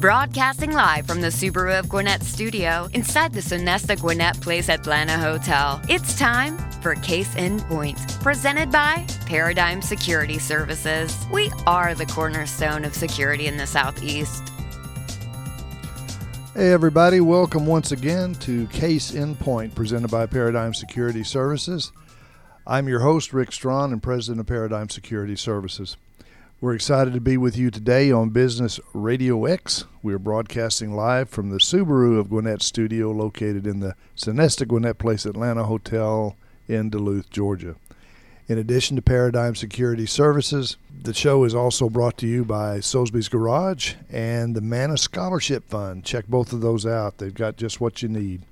Broadcasting live from the Subaru of Gwinnett studio inside the Sonesta Gwinnett Place Atlanta Hotel, it's time for Case in Point, presented by Paradigm Security Services. We are the cornerstone of security in the Southeast. Hey everybody, welcome once again to Case in Point, presented by Paradigm Security Services. I'm your host, Rick Strawn, and president of Paradigm Security Services. We're excited to be with you today on Business Radio X. We are broadcasting live from the Subaru of Gwinnett studio located in the Sonesta Gwinnett Place Atlanta Hotel in Duluth, Georgia. In addition to Paradigm Security Services, the show is also brought to you by Soulsby's Garage and the Manus Scholarship Fund. Check both of those out. They've got just what you need.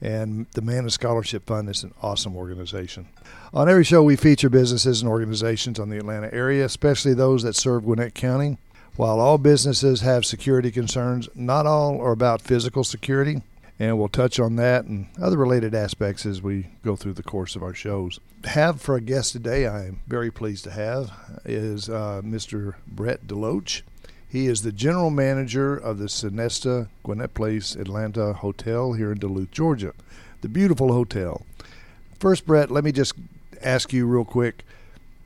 And the Manus Scholarship Fund is an awesome organization. On every show, we feature businesses and organizations on the Atlanta area, especially those that serve Gwinnett County. While all businesses have security concerns, not all are about physical security, and we'll touch on that and other related aspects as we go through the course of our shows. For a guest today, I am very pleased to have, is Mr. Brett DeLoach. He is the general manager of the Sonesta Gwinnett Place Atlanta Hotel here in Duluth, Georgia, the beautiful hotel. First, Brett, let me just ask you real quick,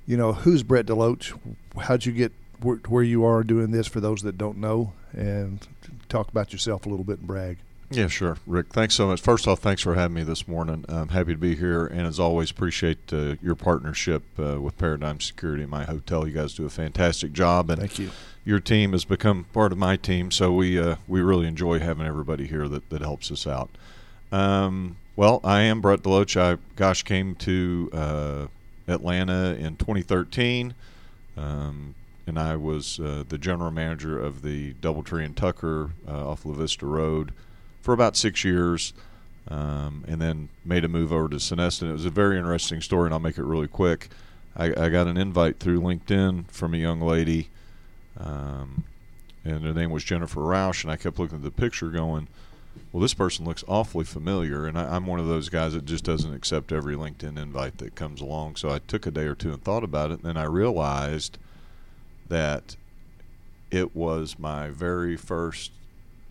who's Brett DeLoach? How'd you get where you are doing this for those that don't know? And talk about yourself a little bit and brag. Yeah, sure. Rick, thanks so much. First off, thanks for having me this morning. I'm happy to be here. And as always, appreciate your partnership with Paradigm Security and my hotel. You guys do a fantastic job. And thank you. Your team has become part of my team. So we really enjoy having everybody here that helps us out. Well, I am Brett DeLoach. I came to Atlanta in 2013. And I was the general manager of the Doubletree and Tucker off La Vista Road for about 6 years, and then made a move over to Sonesta. And it was a very interesting story, and I'll make it really quick. I got an invite through LinkedIn from a young lady, and her name was Jennifer Roush, and I kept looking at the picture going, well, this person looks awfully familiar, and I'm one of those guys that just doesn't accept every LinkedIn invite that comes along. So I took a day or two and thought about it, and then I realized that it was my very first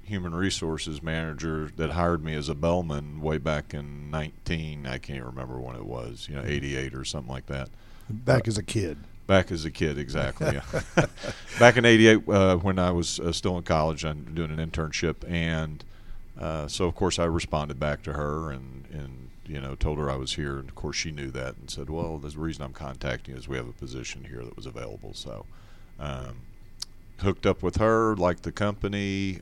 human resources manager that hired me as a bellman way back in 19, I can't remember when it was, 88 or something like that. Back as a kid. Back as a kid, exactly. Back in 88 when I was still in college and doing an internship. And so, of course, I responded back to her and told her I was here. And, of course, she knew that and said, well, the reason I'm contacting you is we have a position here that was available. So hooked up with her, liked the company,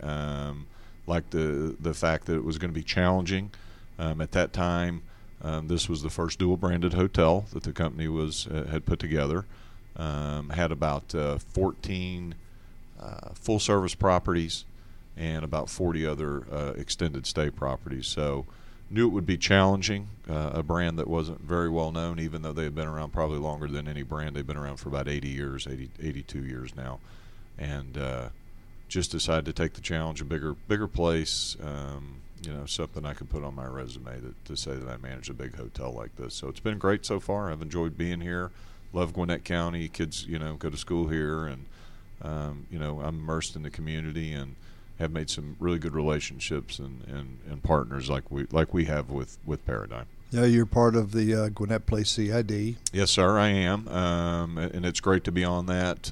liked the fact that it was going to be challenging. At that time, this was the first dual-branded hotel that the company had put together. Had about 14 full-service properties and about 40 other extended stay properties. So knew it would be challenging, a brand that wasn't very well known, even though they had been around probably longer than any brand. They've been around for about 82 years now. And just decided to take the challenge, a bigger place, something I could put on my resume to say that I manage a big hotel like this. So it's been great so far. I've enjoyed being here. Love Gwinnett County. Kids, go to school here. And, I'm immersed in the community and have made some really good relationships and partners like we have with Paradigm. Yeah, you're part of the Gwinnett Place CID. Yes, sir, I am, and it's great to be on that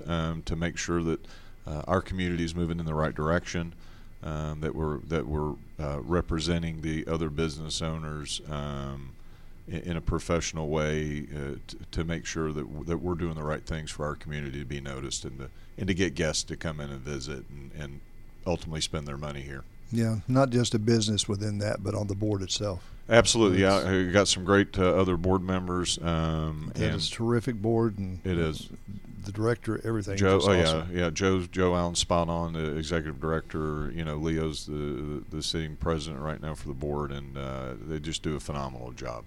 to make sure that our community is moving in the right direction, that we're representing the other business owners in a professional way to make sure that we're doing the right things for our community to be noticed and to get guests to come in and visit and ultimately spend their money here. Yeah, not just a business within that, but on the board itself. Absolutely. Yeah, I got some great other board members. It's a terrific board. And it is. The director, everything. Joe, awesome. Yeah. Joe Allen's spot on, the executive director. Leo's the sitting president right now for the board, and they just do a phenomenal job.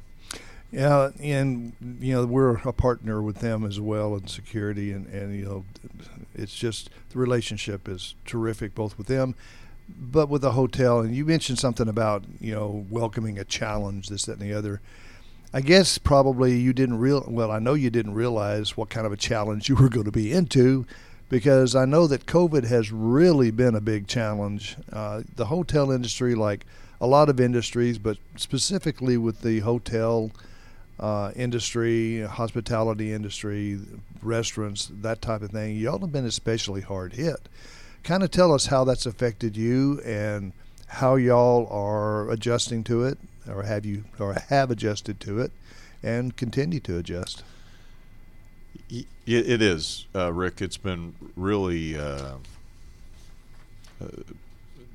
Yeah, and we're a partner with them as well in security, and it's just the relationship is terrific both with them. But with the hotel, and you mentioned something about, welcoming a challenge, this, that, and the other. I guess probably I know you didn't realize what kind of a challenge you were going to be into because I know that COVID has really been a big challenge. The hotel industry, like a lot of industries, but specifically with the hotel industry, hospitality industry, restaurants, that type of thing, y'all have been especially hard hit. Kind of tell us how that's affected you and how y'all are adjusting to it, or have you, or have adjusted to it and continue to adjust. It is, Rick. It's been really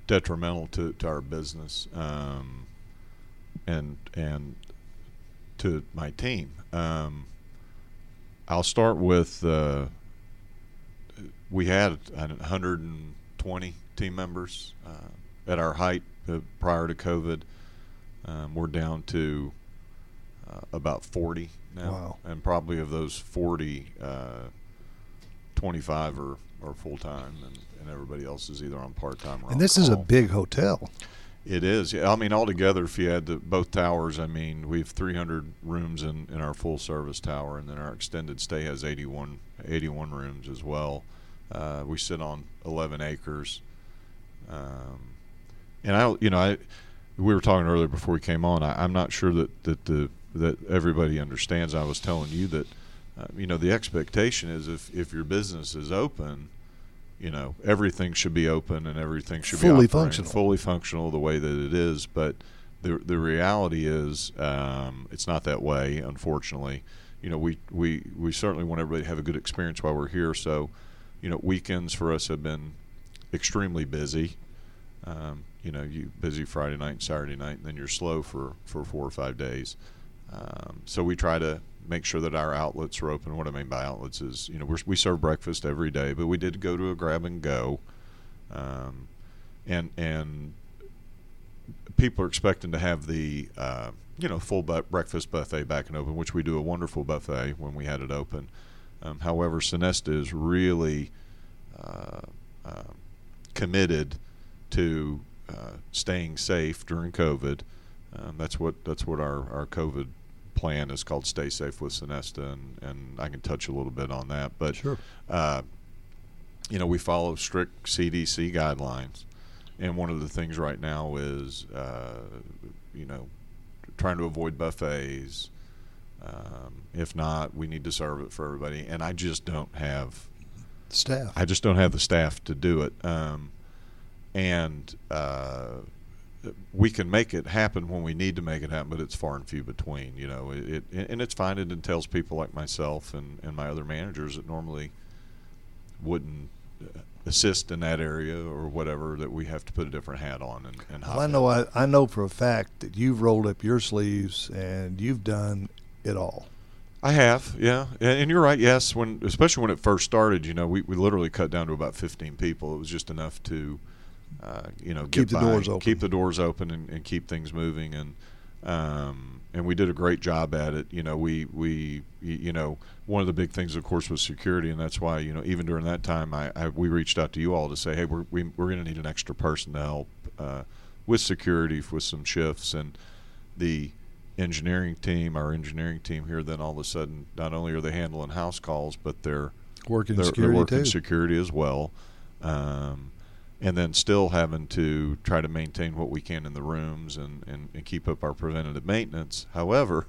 detrimental to our business and to my team. I'll start with we had 120 team members at our height prior to COVID. We're down to about 40 now. Wow. And probably of those 40, 25 are full-time, and everybody else is either on part-time or on call. Is a big hotel. It is. I mean, altogether, if you had both towers, I mean, we have 300 rooms in our full-service tower, and then our extended stay has 81 rooms as well. We sit on 11 acres. We were talking earlier before we came on. I'm not sure that everybody understands. I was telling you that, the expectation is if your business is open, everything should be open and everything should be fully functional the way that it is. But the reality is, it's not that way, unfortunately. We certainly want everybody to have a good experience while we're here. So, weekends for us have been extremely busy. You're busy Friday night and Saturday night, and then you're slow for 4 or 5 days. So we try to make sure that our outlets are open. What I mean by outlets is, we serve breakfast every day, but we did go to a grab and go. And people are expecting to have the, full breakfast buffet back and open, which we do a wonderful buffet when we had it open. However, Sonesta is really committed to staying safe during COVID. That's what our COVID plan is called, Stay Safe with Sonesta, and I can touch a little bit on that. But sure. We follow strict CDC guidelines, and one of the things right now is trying to avoid buffets. If not, we need to serve it for everybody, and I just don't have staff. I just don't have the staff to do it. We can make it happen when we need to make it happen, but it's far and few between. It it's fine. It entails people like myself and my other managers that normally wouldn't assist in that area or whatever, that we have to put a different hat on. I know for a fact that you've rolled up your sleeves and you've done it all. I have, yeah, and you're right. Yes, especially when it first started, we literally cut down to about 15 people. It was just enough to, keep the doors open and keep things moving, and we did a great job at it. One of the big things, of course, was security, and that's why even during that time, we reached out to you all to say, hey, we're going to need an extra person to help with security with some shifts, and the our engineering team here, then all of a sudden, not only are they handling house calls, but they're working security as well, and then still having to try to maintain what we can in the rooms and keep up our preventative maintenance. However,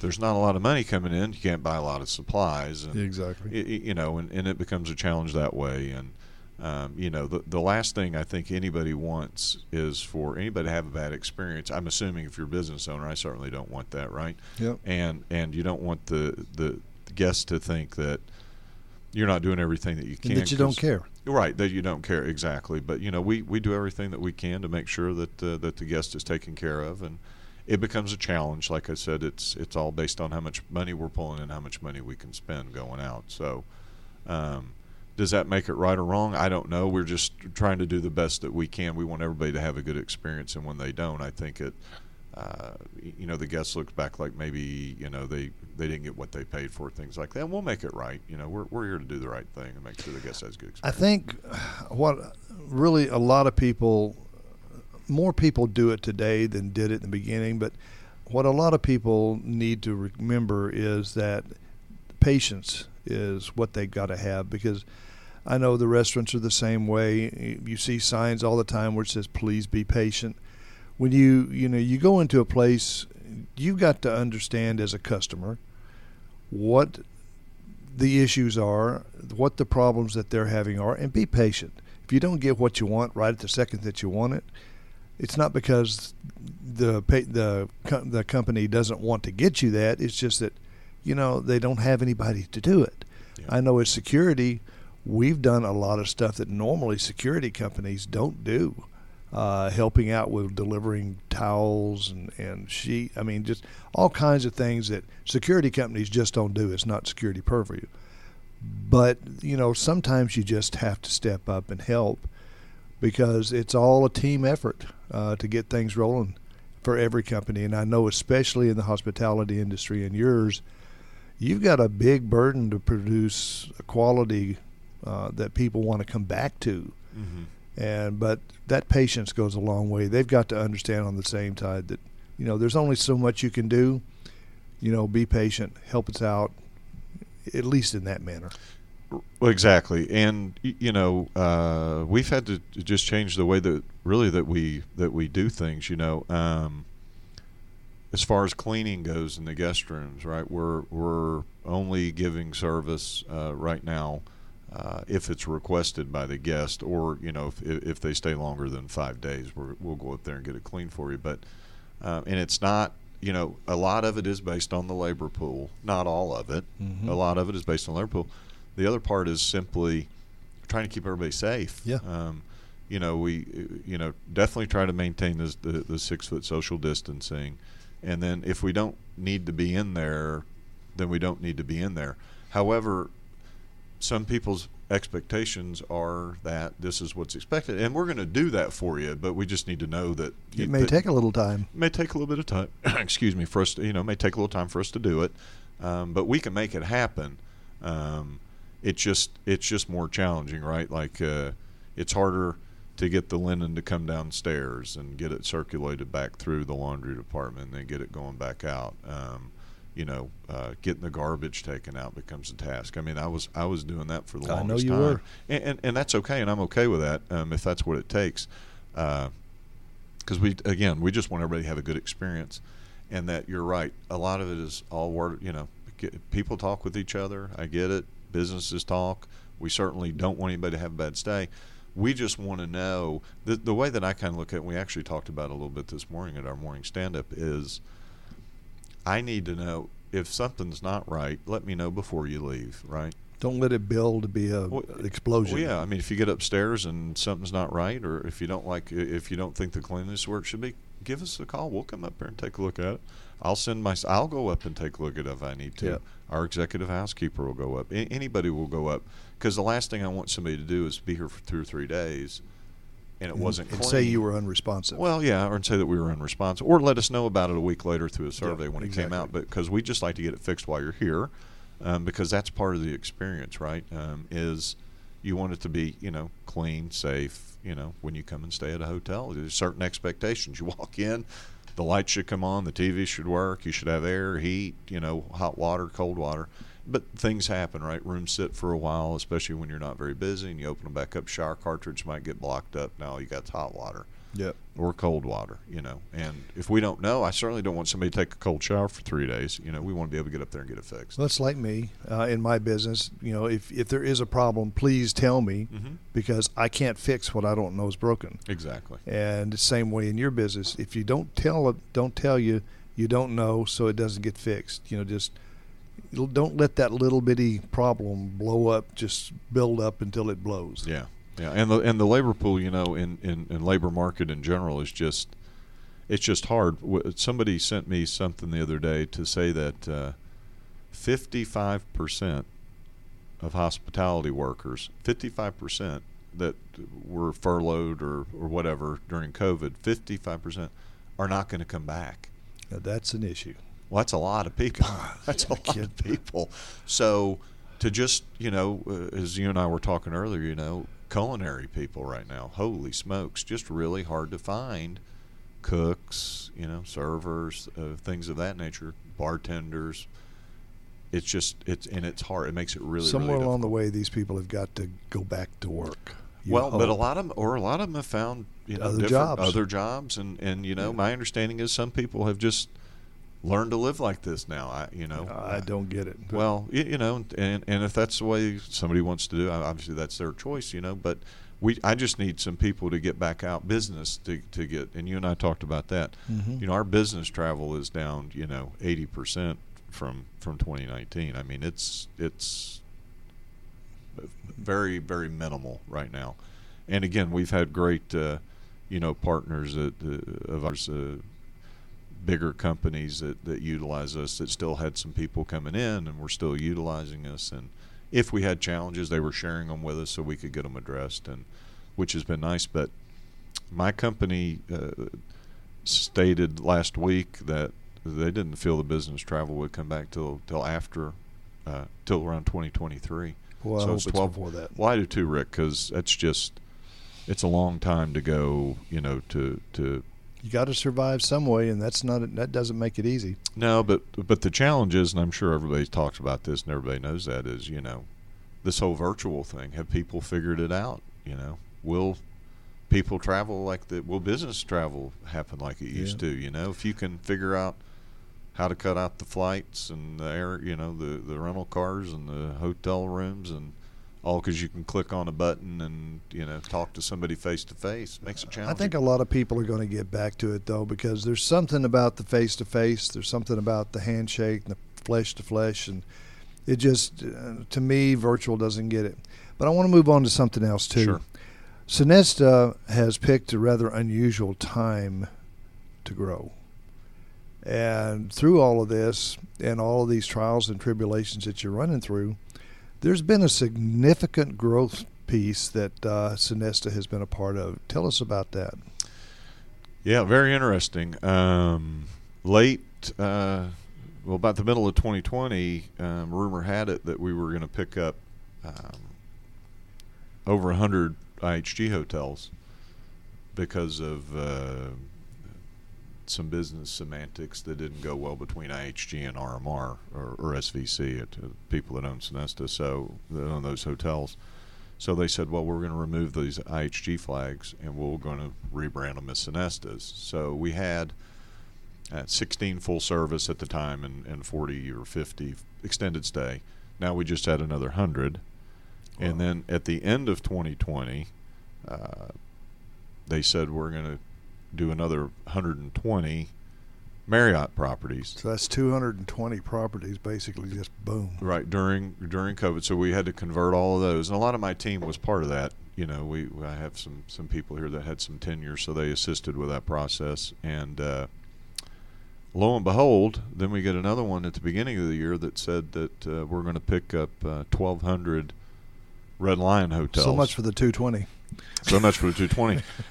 there's not a lot of money coming in. You can't buy a lot of supplies, and exactly, and it becomes a challenge that way. And the last thing I think anybody wants is for anybody to have a bad experience. I'm assuming if you're a business owner, I certainly don't want that, right? Yep. And you don't want the guests to think that you're not doing everything that you can. And that you don't care. Right, that you don't care, exactly. But, we do everything that we can to make sure that the guest is taken care of. And it becomes a challenge. Like I said, it's all based on how much money we're pulling and how much money we can spend going out. So, does that make it right or wrong? I don't know. We're just trying to do the best that we can. We want everybody to have a good experience, and when they don't, I think it, the guest looks back like maybe, they didn't get what they paid for, things like that. And we'll make it right. We're here to do the right thing and make sure the guest has a good experience. I think what really a lot of people, more people do it today than did it in the beginning, but what a lot of people need to remember is that patience is what they've got to have, because I know the restaurants are the same way. You see signs all the time where it says, please be patient. When you go into a place, you've got to understand as a customer what the issues are, what the problems that they're having are, and be patient. If you don't get what you want right at the second that you want it, it's not because the company doesn't want to get you that. It's just that, they don't have anybody to do it. Yeah. I know as security, we've done a lot of stuff that normally security companies don't do, helping out with delivering towels and sheet. I mean, just all kinds of things that security companies just don't do. It's not security purview. But, sometimes you just have to step up and help, because it's all a team effort to get things rolling for every company. And I know especially in the hospitality industry and yours, you've got a big burden to produce a quality that people want to come back to. Mm-hmm. But that patience goes a long way. They've got to understand on the same side that, there's only so much you can do. Be patient, help us out, at least in that manner. Well, exactly. And, we've had to just change the way that we do things, as far as cleaning goes in the guest rooms, right? We're only giving service right now if it's requested by the guest, or, if they stay longer than 5 days, we'll go up there and get it cleaned for you. But, and it's not, a lot of it is based on the labor pool. Not all of it. Mm-hmm. A lot of it is based on the labor pool. The other part is simply trying to keep everybody safe. Yeah. We definitely try to maintain the 6-foot social distancing. And then if we don't need to be in there, then we don't need to be in there. However, some people's expectations are that this is what's expected, and we're going to do that for you, but we just need to know that it may take a little time. It may take a little bit of time. Excuse me, for us. It may take a little time for us to do it, but we can make it happen. It's just more challenging, right? Like it's harder to get the linen to come downstairs and get it circulated back through the laundry department and then get it going back out. Getting the garbage taken out becomes a task. I mean, I was doing that for the longest time. I know you were. And that's okay, and I'm okay with that if that's what it takes. Because we just want everybody to have a good experience, and that you're right. A lot of it is all word. People talk with each other. I get it. Businesses talk. We certainly don't want anybody to have a bad stay. We just want to know the way that I kind of look at it, and we actually talked about it a little bit this morning at our morning stand-up, is I need to know if something's not right, let me know before you leave, right? Don't let it build to be an explosion. Well, yeah, I mean, if you get upstairs and something's not right, or if you don't think the cleanliness where it should be, give us a call. We'll come up here and take a look at it. I'll go up and take a look at it if I need to. Yeah. Our executive housekeeper will go up. Anybody will go up, because the last thing I want somebody to do is be here for 2 or 3 days and it wasn't clean. And say you were unresponsive. Well, yeah, or say that we were unresponsive. Or let us know about it a week later through a survey when it came out. Because we just like to get it fixed while you're here, because that's part of the experience, right? Is you want it to be, clean, safe, when you come and stay at a hotel. There's certain expectations. You walk in, the lights should come on, the TV should work, you should have air, heat, hot water, cold water. But things happen, right? Rooms sit for a while, especially when you're not very busy, and you open them back up, shower cartridge might get blocked up. Now you got hot water, yep, or cold water, And if we don't know, I certainly don't want somebody to take a cold shower for 3 days. We want to be able to get up there and get it fixed. Well, that's like me in my business. If there is a problem, please tell me, mm-hmm, because I can't fix what I don't know is broken. Exactly. And the same way in your business, if you don't tell you, you don't know, so it doesn't get fixed. Don't let that little bitty problem blow up, just build up until it blows. Yeah. Yeah. And the labor pool, in labor market in general is just, it's just hard. Somebody sent me something the other day to say that 55% of hospitality workers, 55% that were furloughed or whatever during COVID, 55% are not going to come back. Now that's an issue. Well, that's a lot of people. That's a lot of people. So to just, as you and I were talking earlier, culinary people right now, holy smokes, just really hard to find. Cooks, servers, things of that nature, bartenders. It's just it's hard. It makes it really somewhere really along the way. These people have got to go back to work. Well, but a lot of them have found other jobs, and my understanding is some people have just learned to live like this now. I don't get it. Well, and if that's the way somebody wants to do it, obviously that's their choice, but I just need some people to get back out business to get, and you and I talked about that. Mm-hmm. Our business travel is down, 80% from 2019. I mean, it's very, very minimal right now. And again, we've had great, partners of ours, bigger companies that utilize us that still had some people coming in and were still utilizing us. And if we had challenges, they were sharing them with us so we could get them addressed, and which has been nice. But my company stated last week that they didn't feel the business travel would come back till after, till around 2023. Well, so I hope it's before that. Well, I do too, Rick, because that's just, it's a long time to go, to. You got to survive some way, and that doesn't make it easy. No, but the challenge is, and I'm sure everybody talks about this and everybody knows that, is, this whole virtual thing. Have people figured it out? Will people travel like that? Will business travel happen like it used to? If you can figure out how to cut out the flights and the air, the rental cars and the hotel rooms and all, because you can click on a button and talk to somebody face to face, makes it challenging. I think a lot of people are going to get back to it though, because there's something about the face to face, there's something about the handshake and the flesh to flesh, and it just to me, virtual doesn't get it. But I want to move on to something else too. Sure. Sonesta has picked a rather unusual time to grow, and through all of this and all of these trials and tribulations that you're running through, there's been a significant growth piece that Sonesta has been a part of. Tell us about that. Yeah, very interesting. About the middle of 2020, rumor had it that we were going to pick up over 100 IHG hotels because of some business semantics that didn't go well between IHG and RMR or SVC, to people that own Sonesta, so that own those hotels. So they said, well, we're going to remove these IHG flags and we're going to rebrand them as Sonestas. So we had 16 full service at the time and 40 or 50 extended stay. Now we just had another 100. Wow. And then at the end of 2020, they said we're going to do another 120 Marriott properties. So that's 220 properties, basically, just boom. Right, during COVID. So we had to convert all of those. And a lot of my team was part of that. I have some people here that had some tenure, so they assisted with that process. And lo and behold, then we get another one at the beginning of the year that said that we're going to pick up 1,200 Red Lion hotels. So much for the 220.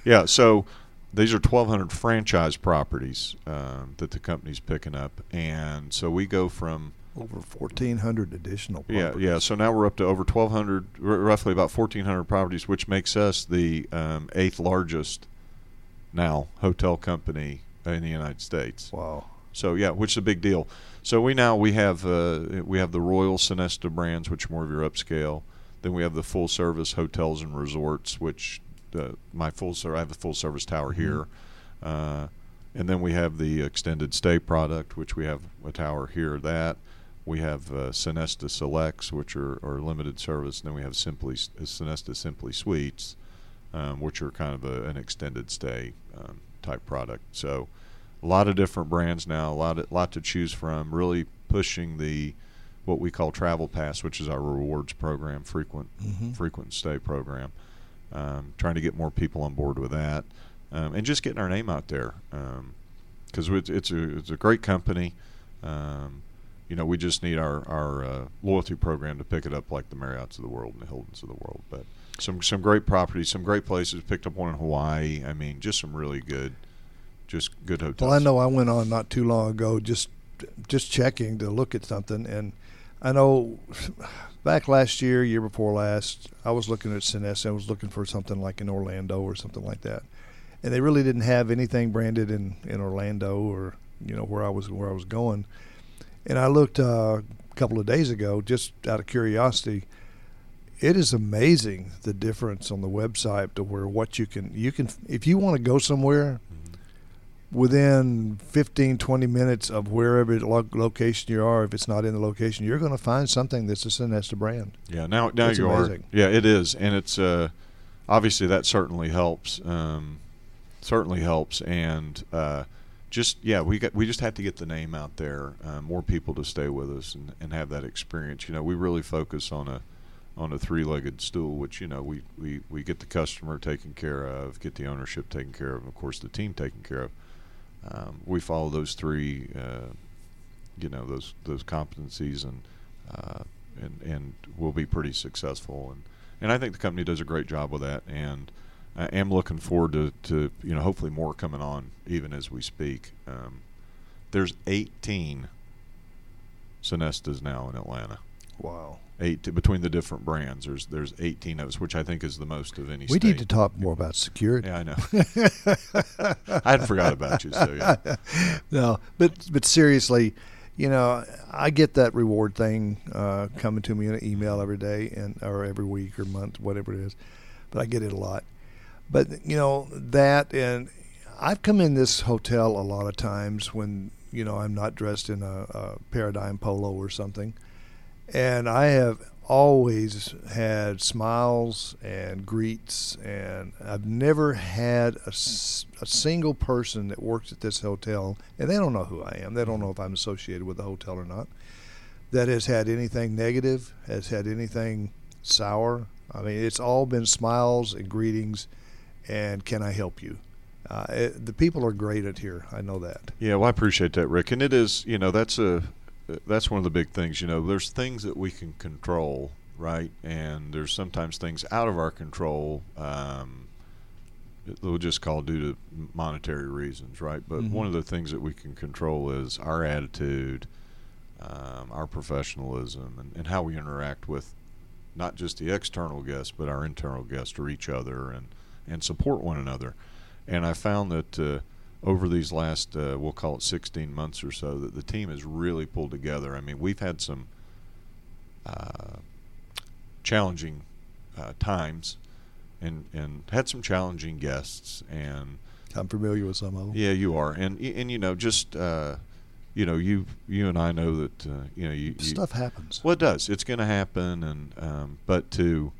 Yeah, so these are 1,200 franchise properties that the company's picking up, and so we go from over 1,400 additional properties. Yeah, so now we're up to over 1,200, roughly about 1,400 properties, which makes us the eighth largest now hotel company in the United States. Wow. So yeah, which is a big deal. So we have the Royal Sonesta brands, which are more of your upscale. Then we have the full service hotels and resorts, which I have a full service tower here, and then we have the extended stay product, which we have a tower here. That we have Sonesta Selects, which are limited service, and then we have Sonesta Simply Suites, which are kind of an extended stay type product. So a lot of different brands now, a lot to choose from. Really pushing the what we call Travel Pass, which is our rewards program, frequent stay program. Trying to get more people on board with that, and just getting our name out there, because it's a great company. We just need our loyalty program to pick it up, like the Marriotts of the world and the Hiltons of the world. But some great properties, some great places. Picked up one in Hawaii. I mean, just some really good hotels. Well, I know I went on not too long ago, just checking to look at something, and I know back last year, year before last, I was looking at Sonesta. I was looking for something like in Orlando or something like that, and they really didn't have anything branded in Orlando or where I was going. And I looked couple of days ago, just out of curiosity. It is amazing the difference on the website to where what you can if you want to go somewhere within 15-20 minutes of wherever location you are, if it's not in the location, you're going to find something that's a Sonesta brand. Yeah, now you amazing. Are. Yeah, it is, and it's obviously that certainly helps. And we just have to get the name out there, more people to stay with us and have that experience. You know, we really focus on a three-legged stool, which, you know, we get the customer taken care of, get the ownership taken care of, and, of course, the team taken care of. We follow those three, those competencies, and we'll be pretty successful. And I think the company does a great job with that, and I am looking forward to you know, hopefully more coming on even as we speak. There's 18 Sonestas now in Atlanta. Wow. 8 between the different brands, there's 18 of us, which I think is the most of any state. We need to talk more about security. Yeah, I know. I had forgot about you, so yeah. No, but seriously, you know, I get that reward thing coming to me in an email every day or every week or month, whatever it is. But I get it a lot. But you know that, and I've come in this hotel a lot of times when, you know, I'm not dressed in a Paradigm polo or something. And I have always had smiles and greets, and I've never had a single person that works at this hotel, and they don't know who I am. They don't know if I'm associated with the hotel or not, that has had anything negative, has had anything sour. I mean, it's all been smiles and greetings and can I help you? The people are great at here. I know that. Yeah, well, I appreciate that, Rick. And it is, you know, that's one of the big things, you know, there's things that we can control, right? And there's sometimes things out of our control, we'll just call due to monetary reasons, right? But one of the things that we can control is our attitude, our professionalism, and how we interact with not just the external guests, but our internal guests or each other and support one another. And I found that, over these last, we'll call it 16 months or so, that the team has really pulled together. I mean, we've had some challenging times and had some challenging guests. And I'm familiar with some of them. Yeah, you are. And you know, just, you know, you and I know that, you know. Stuff happens. Well, it does. It's going to happen. But to,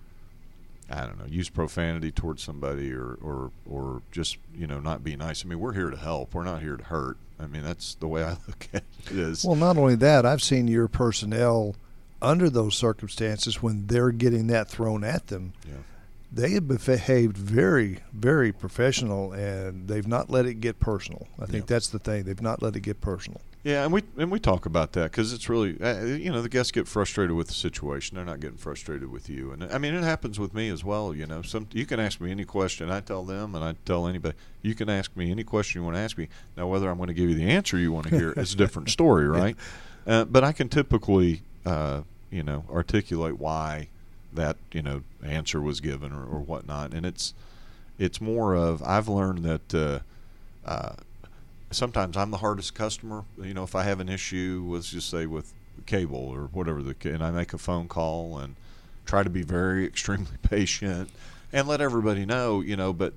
I don't know, use profanity towards somebody or just, you know, not be nice. I mean, we're here to help. We're not here to hurt. I mean, that's the way I look at it is. Well, not only that, I've seen your personnel under those circumstances when they're getting that thrown at them. Yeah. They have behaved very, very professional, and they've not let it get personal. I think that's the thing. They've not let it get personal. Yeah, and we talk about that because it's really, you know, the guests get frustrated with the situation. They're not getting frustrated with you. And, I mean, it happens with me as well, you know. You can ask me any question. I tell them and I tell anybody, you can ask me any question you want to ask me. Now, whether I'm going to give you the answer you want to hear is a different story, right? Yeah. But I can typically, you know, articulate why that, you know, answer was given or whatnot. And it's more of, I've learned that sometimes I'm the hardest customer. You know, if I have an issue, let's just say with cable or whatever, and I make a phone call and try to be very extremely patient and let everybody know, you know, but,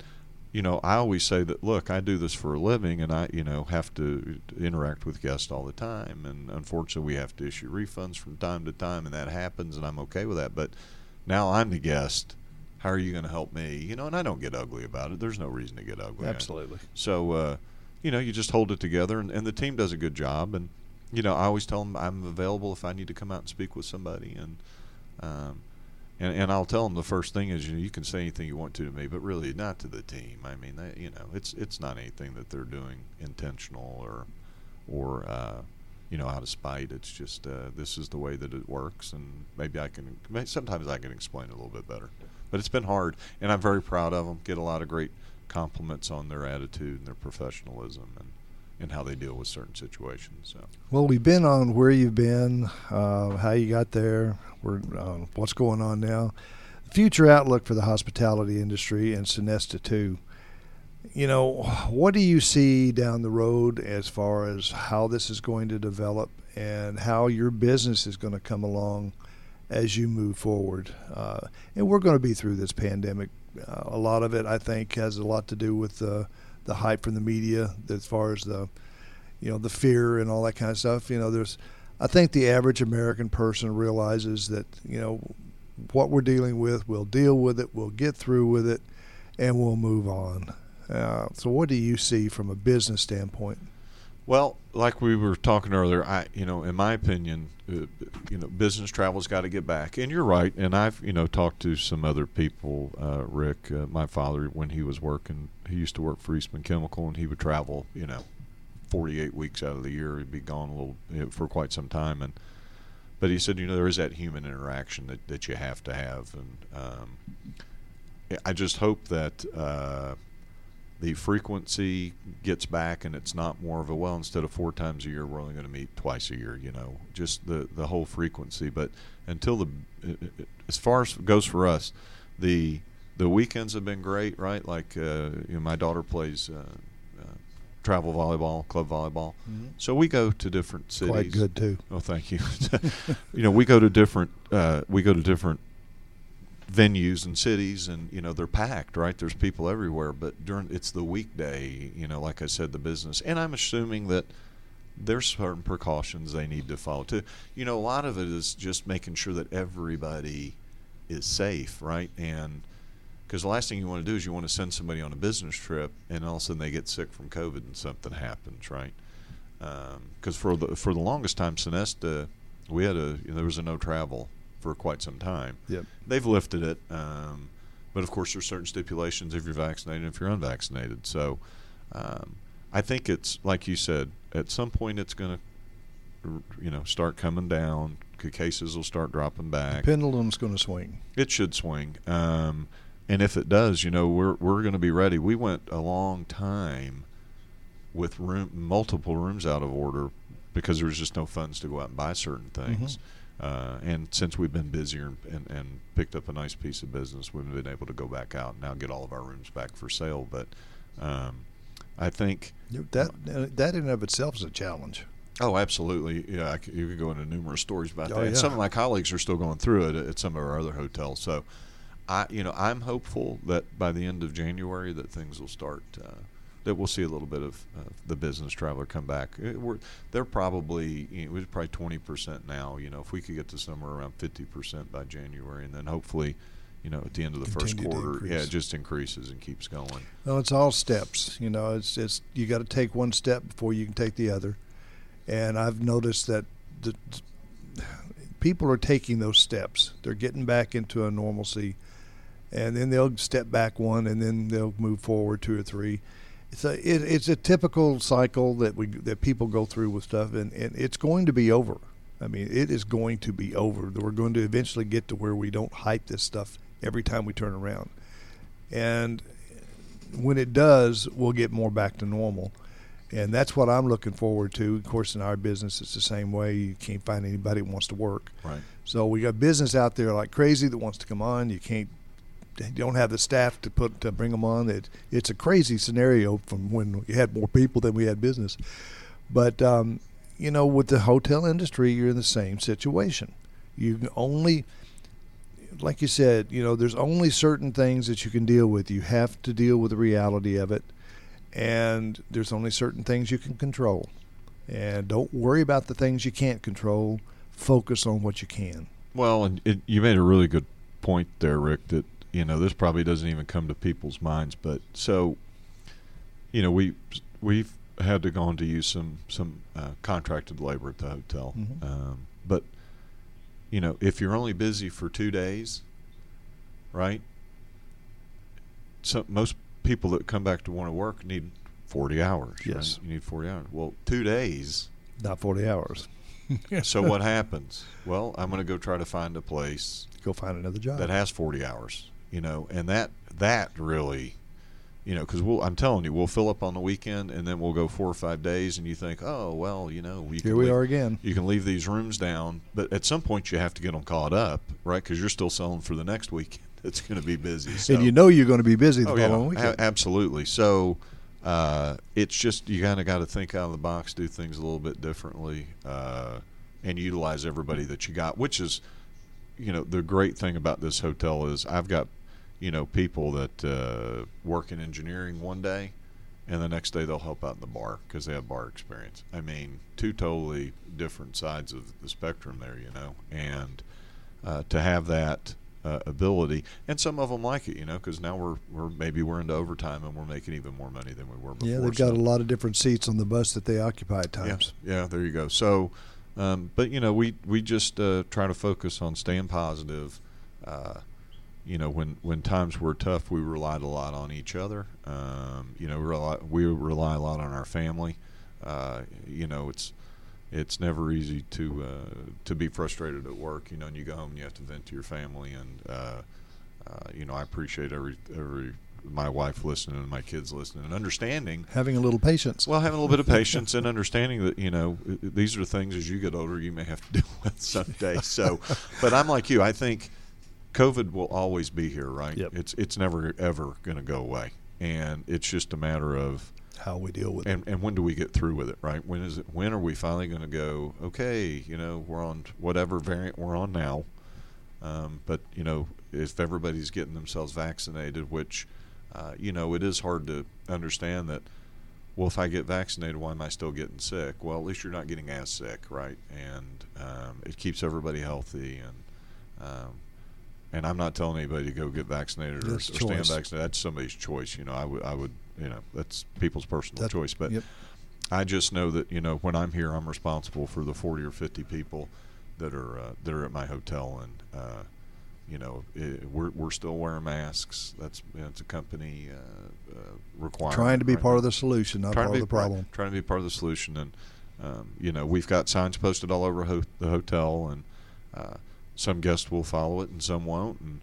you know, I always say that, look, I do this for a living and I, you know, have to interact with guests all the time. And unfortunately, we have to issue refunds from time to time, and that happens, and I'm okay with that. But now I'm the guest. How are you going to help me? You know, and I don't get ugly about it. There's no reason to get ugly. Absolutely. So, you know, you just hold it together, and the team does a good job. And, you know, I always tell them I'm available if I need to come out and speak with somebody. And I'll tell them the first thing is, you know, you can say anything you want to me, but really not to the team. I mean, they, you know, it's not anything that they're doing intentional or you know, out of spite. It's just this is the way that it works, and sometimes I can explain it a little bit better. But it's been hard, and I'm very proud of them. Get a lot of great compliments on their attitude and their professionalism and how they deal with certain situations. So. Well, we've been on where you've been, how you got there, what's going on now, future outlook for the hospitality industry and Sonesta too. You know, what do you see down the road as far as how this is going to develop and how your business is going to come along as you move forward. And we're going to be through this pandemic. A lot of it, I think, has a lot to do with the hype from the media as far as the fear and all that kind of stuff. I think the average American person realizes that, what we're dealing with, we'll deal with it, we'll get through with it, and we'll move on. So what do you see from a business standpoint? Well, like we were talking earlier, in my opinion, business travel's got to get back. And you're right. And I've, talked to some other people, Rick, my father, when he was working, he used to work for Eastman Chemical, and he would travel, 48 weeks out of the year. He'd be gone a little for quite some time. But he said, there is that human interaction that you have to have. And I just hope that the frequency gets back, and it's not more of a, instead of 4 times a year, we're only going to meet twice a year, just the whole frequency. But until as far as it goes for us, the weekends have been great, right? Like, my daughter plays travel volleyball, club volleyball. Mm-hmm. So we go to different cities. Quite good too. Oh, thank you. We go to different venues and cities, and they're packed, right? There's people everywhere, but it's the weekday, like I said, the business, and I'm assuming that there's certain precautions they need to follow too. A lot of it is just making sure that everybody is safe, right? And because the last thing you want to do is you want to send somebody on a business trip, and all of a sudden they get sick from COVID and something happens, right? Because for the longest time, Sonesta, we had there was a no travel for quite some time. Yep. They've lifted it, but of course there's certain stipulations if you're vaccinated and if you're unvaccinated. So I think it's, like you said, at some point it's going to start coming down. Cases will start dropping back. The pendulum's going to swing. It should swing, and if it does, we're going to be ready. We went a long time with multiple rooms out of order because there was just no funds to go out and buy certain things. Mm-hmm. And since we've been busier and picked up a nice piece of business, we've been able to go back out and now get all of our rooms back for sale. But I think that in and of itself is a challenge. Oh, absolutely. Yeah, you could go into numerous stories about that. Yeah. And some of my colleagues are still going through it at some of our other hotels. So, I'm hopeful that by the end of January that things will start, that we'll see a little bit of the business traveler come back. They're probably, we're probably 20% now. If we could get to somewhere around 50% by January, and then hopefully, at the end of the first quarter, it just increases and keeps going. No, it's all steps. It's you got to take one step before you can take the other. And I've noticed that people are taking those steps. They're getting back into a normalcy, and then they'll step back one, and then they'll move forward 2 or 3. It's a typical cycle that people go through with stuff, and it's going to be over. I mean, it is going to be over. We're going to eventually get to where we don't hype this stuff every time we turn around. And when it does, we'll get more back to normal. And that's what I'm looking forward to. Of course, in our business, it's the same way. You can't find anybody that wants to work. Right. So we got business out there like crazy that wants to come on. They don't have the staff to bring them on. It's a crazy scenario from when we had more people than we had business. But with the hotel industry, you're in the same situation. You can only, like you said, there's only certain things that you can deal with. You have to deal with the reality of it, and there's only certain things you can control. And don't worry about the things you can't control. Focus on what you can. Well, and you made a really good point there, Rick, that this probably doesn't even come to people's minds, but so, we've had to go on to use some contracted labor at the hotel. Mm-hmm. But, if you're only busy for 2 days, right? So most people that come back to want to work need 40 hours. Yes. Right? You need 40 hours. Well, 2 days. Not 40 hours. So what happens? Well, I'm going to go try to find a place. Go find another job. That has 40 hours. And that really, because I'm telling you, we'll fill up on the weekend, and then we'll go 4 or 5 days, and you think, oh, well, here we are again. You can leave these rooms down, but at some point you have to get them caught up, right? Because you're still selling for the next weekend. It's going to be busy. So. And you're going to be busy the following weekend. Absolutely. So It's just you kind of got to think out of the box, do things a little bit differently, and utilize everybody that you got, which is, you know, the great thing about this hotel is I've got, you know, people that work in engineering one day, and the next day they'll help out in the bar because they have bar experience. I mean, two totally different sides of the spectrum there, you know, and to have that ability, and some of them like it, you know, because now we're into overtime and we're making even more money than we were before. Yeah, they've got a lot of different seats on the bus that they occupy at times. Yeah, there you go. So, but you know, we just try to focus on staying positive. You know, when times were tough, we relied a lot on each other. You know, we rely a lot on our family. You know, it's never easy to be frustrated at work, you know, and you go home and you have to vent to your family. And, you know, I appreciate my wife listening and my kids listening and understanding. Having a little patience. Well, having a little bit of patience and understanding that, you know, these are things as you get older you may have to deal with someday. So, but I'm like you. I think COVID will always be here, right? Yep. It's never, ever going to go away. And it's just a matter of how we deal with it, and when do we get through with it, right? When are we finally going to go, okay, you know, we're on whatever variant we're on now, but you know, if everybody's getting themselves vaccinated, which you know, it is hard to understand that, well, if I get vaccinated, why am I still getting sick? Well, at least you're not getting as sick, right? And it keeps everybody healthy. And and I'm not telling anybody to go get vaccinated or stay vaccinated. That's somebody's choice. You know, I would, you know, that's people's personal choice. But yep. I just know that, you know, when I'm here, I'm responsible for the 40 or 50 people that are at my hotel. And, you know, we're still wearing masks. That's, you know, it's a company requirement. Trying to be part of the solution, not part of the problem. Trying to be part of the solution. And, you know, we've got signs posted all over the hotel. And, some guests will follow it and some won't. And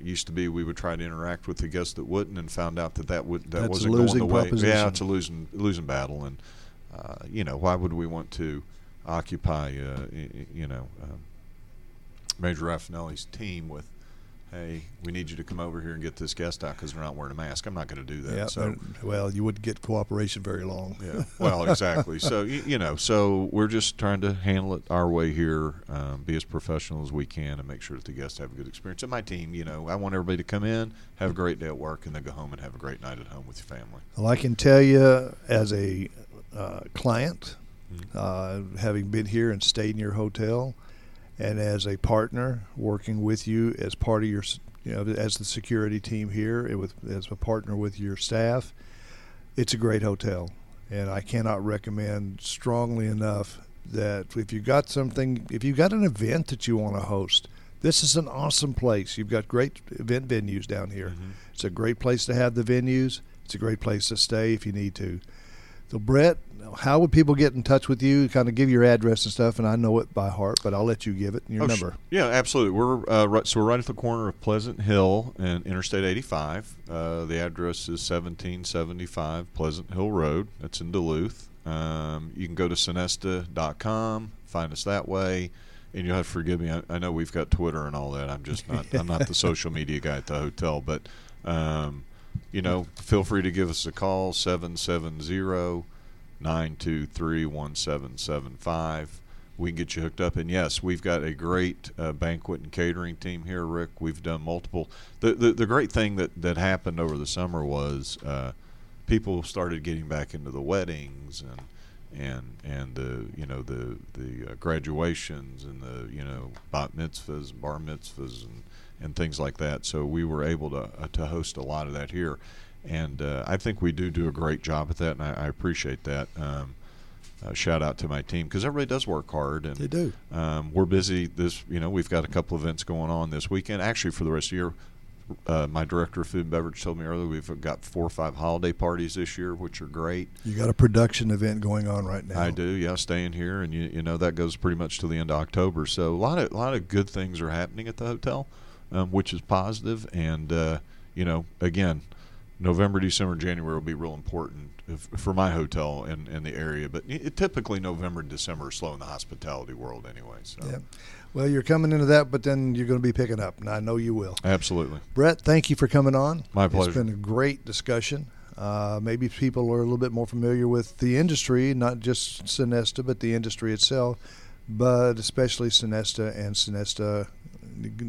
used to be we would try to interact with the guests that wouldn't, and found out that wasn't going the way. Yeah, it's a losing battle. And you know, why would we want to occupy you know, Major Raffinelli's team with, hey, we need you to come over here and get this guest out because they're not wearing a mask. I'm not going to do that. Yeah, so, well, you wouldn't get cooperation very long. Yeah, well, exactly. So, you know, so we're just trying to handle it our way here, be as professional as we can, and make sure that the guests have a good experience. And my team, you know, I want everybody to come in, have a great day at work, and then go home and have a great night at home with your family. Well, I can tell you as a client, having been here and stayed in your hotel, and as a partner working with you as part of your, you know, as the security team here, as a partner with your staff, it's a great hotel. And I cannot recommend strongly enough that if you've got an event that you want to host, this is an awesome place. You've got great event venues down here. Mm-hmm. It's a great place to have the venues. It's a great place to stay if you need to. So, Brett, how would people get in touch with you? Kind of give your address and stuff, and I know it by heart, but I'll let you give it and your number. Yeah, absolutely. We're we're right at the corner of Pleasant Hill and Interstate 85. The address is 1775 Pleasant Hill Road. That's in Duluth. You can go to Sonesta.com, find us that way. And you'll have to forgive me. I know we've got Twitter and all that. I'm not the social media guy at the hotel, but you know, feel free to give us a call, 770-923-1775. We can get you hooked up. And, yes, we've got a great banquet and catering team here, Rick. We've done multiple. The great thing that happened over the summer was people started getting back into the weddings and the, you know, the graduations and the, you know, bat mitzvahs, bar mitzvahs, and things like that. So we were able to host a lot of that here, and I think we do a great job at that, and I appreciate that. Shout out to my team, because everybody does work hard, and they do. We're busy this. You know, we've got a couple events going on this weekend. Actually, for the rest of the year, my director of food and beverage told me earlier we've got 4 or 5 holiday parties this year, which are great. You got a production event going on right now. I do, yeah, staying here, and you know that goes pretty much to the end of October. So a lot of good things are happening at the hotel. Which is positive. And, you know, again, November, December, January will be real important for my hotel and the area. But typically November and December are slow in the hospitality world anyway. So. Yeah. Well, you're coming into that, but then you're going to be picking up, and I know you will. Absolutely. Brett, thank you for coming on. My pleasure. It's been a great discussion. Maybe people are a little bit more familiar with the industry, not just Sonesta, but the industry itself, but especially Sonesta and Sonesta,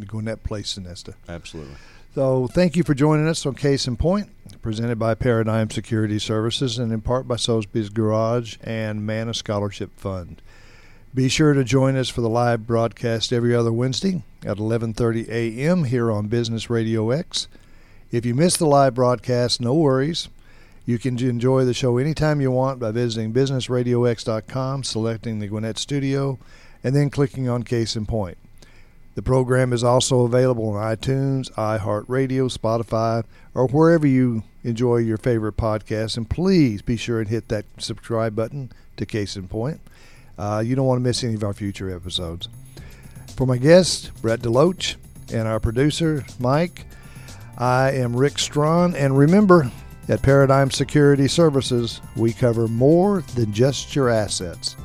Gwinnett Place Sonesta. Absolutely. So thank you for joining us on Case in Point, presented by Paradigm Security Services and in part by Soulsby's Garage and Manus Scholarship Fund. Be sure to join us for the live broadcast every other Wednesday at 11:30 a.m. here on Business Radio X. If you miss the live broadcast, no worries. You can enjoy the show anytime you want by visiting businessradiox.com, selecting the Gwinnett Studio, and then clicking on Case in Point. The program is also available on iTunes, iHeartRadio, Spotify, or wherever you enjoy your favorite podcasts. And please be sure and hit that subscribe button to Case in Point. You don't want to miss any of our future episodes. For my guest, Brett DeLoach, and our producer, Mike, I am Rick Strawn. And remember, at Paradigm Security Services, we cover more than just your assets.